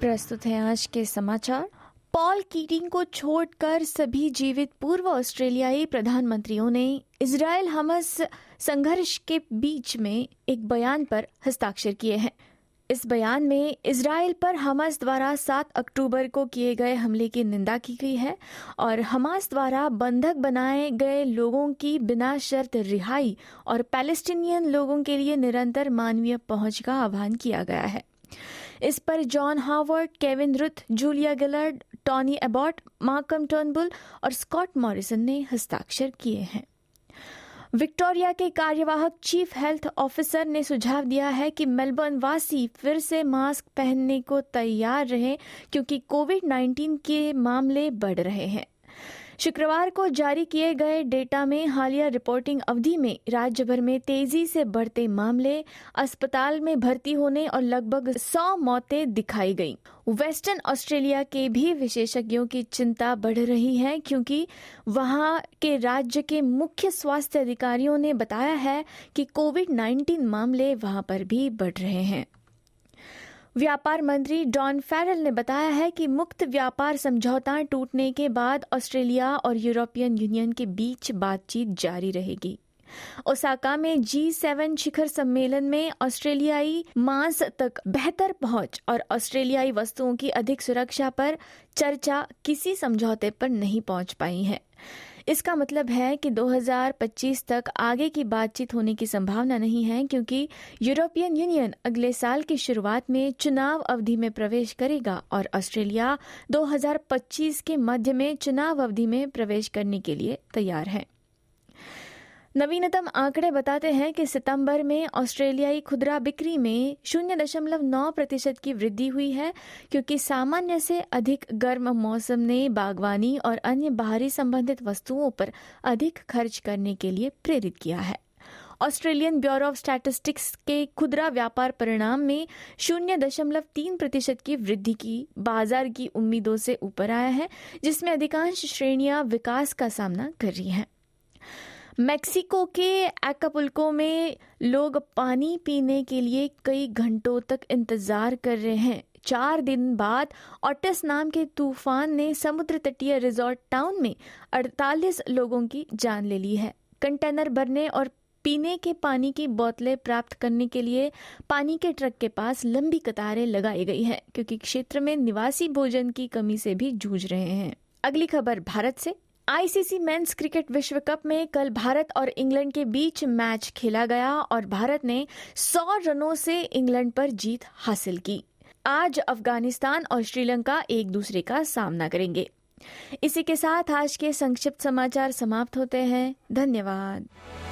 प्रस्तुत हैं आज के समाचार। पॉल कीटिंग को छोड़कर सभी जीवित पूर्व ऑस्ट्रेलियाई प्रधानमंत्रियों ने इजरायल हमास संघर्ष के बीच में एक बयान पर हस्ताक्षर किए हैं। इस बयान में इजरायल पर हमास द्वारा 7 अक्टूबर को किए गए हमले की निंदा की गई है और हमास द्वारा बंधक बनाए गए लोगों की बिना शर्त रिहाई और पैलेस्टीनियन लोगों के लिए निरंतर मानवीय पहुंच का आह्वान किया गया है। इस पर John Howard, Kevin Rudd, Julia Gillard, Tony Abbott, Malcolm Turnbull और स्कॉट मॉरिसन ने हस्ताक्षर किए हैं। विक्टोरिया के कार्यवाहक चीफ हेल्थ ऑफिसर ने सुझाव दिया है कि मेलबर्न वासी फिर से मास्क पहनने को तैयार रहें क्योंकि कोविड-19 के मामले बढ़ रहे हैं। शुक्रवार को जारी किए गए डेटा में हालिया रिपोर्टिंग अवधि में राज्य भर में तेजी से बढ़ते मामले, अस्पताल में भर्ती होने और लगभग 100 मौतें दिखाई गईं। वेस्टर्न ऑस्ट्रेलिया के भी विशेषज्ञों की चिंता बढ़ रही है क्योंकि वहां के राज्य के मुख्य स्वास्थ्य अधिकारियों ने बताया है कि कोविड-19 मामले वहां पर भी बढ़ रहे हैं। व्यापार मंत्री डॉन फैरल ने बताया है कि मुक्त व्यापार समझौता टूटने के बाद ऑस्ट्रेलिया और यूरोपियन यूनियन के बीच बातचीत जारी रहेगी। ओसाका में G7 शिखर सम्मेलन में ऑस्ट्रेलियाई मांस तक बेहतर पहुंच और ऑस्ट्रेलियाई वस्तुओं की अधिक सुरक्षा पर चर्चा किसी समझौते पर नहीं पहुंच पाई है। इसका मतलब है कि 2025 तक आगे की बातचीत होने की संभावना नहीं है क्योंकि यूरोपियन यूनियन अगले साल की शुरुआत में चुनाव अवधि में प्रवेश करेगा और ऑस्ट्रेलिया 2025 के मध्य में चुनाव अवधि में प्रवेश करने के लिए तैयार है। नवीनतम आंकड़े बताते हैं कि सितंबर में ऑस्ट्रेलियाई खुदरा बिक्री में 0.9% की वृद्धि हुई है क्योंकि सामान्य से अधिक गर्म मौसम ने बागवानी और अन्य बाहरी संबंधित वस्तुओं पर अधिक खर्च करने के लिए प्रेरित किया है। ऑस्ट्रेलियन ब्यूरो ऑफ स्टैटिस्टिक्स के खुदरा व्यापार परिणाम में 0.3% की वृद्धि की बाजार की उम्मीदों से ऊपर आया है, जिसमें अधिकांश श्रेणियां विकास का सामना कर रही हैं। मेक्सिको के एकापुल्को में लोग पानी पीने के लिए कई घंटों तक इंतजार कर रहे हैं। 4 दिन बाद ऑटिस नाम के तूफान ने समुद्र तटीय रिजॉर्ट टाउन में 48 लोगों की जान ले ली है। कंटेनर भरने और पीने के पानी की बोतलें प्राप्त करने के लिए पानी के ट्रक के पास लंबी कतारें लगाई गई हैं क्योंकि क्षेत्र में निवासी भोजन की कमी से भी जूझ रहे हैं। अगली खबर भारत से। ICC मेंस क्रिकेट विश्व कप में कल भारत और इंग्लैंड के बीच मैच खेला गया और भारत ने 100 रनों से इंग्लैंड पर जीत हासिल की। आज अफगानिस्तान और श्रीलंका एक दूसरे का सामना करेंगे। इसी के साथ आज के संक्षिप्त समाचार समाप्त होते हैं। धन्यवाद।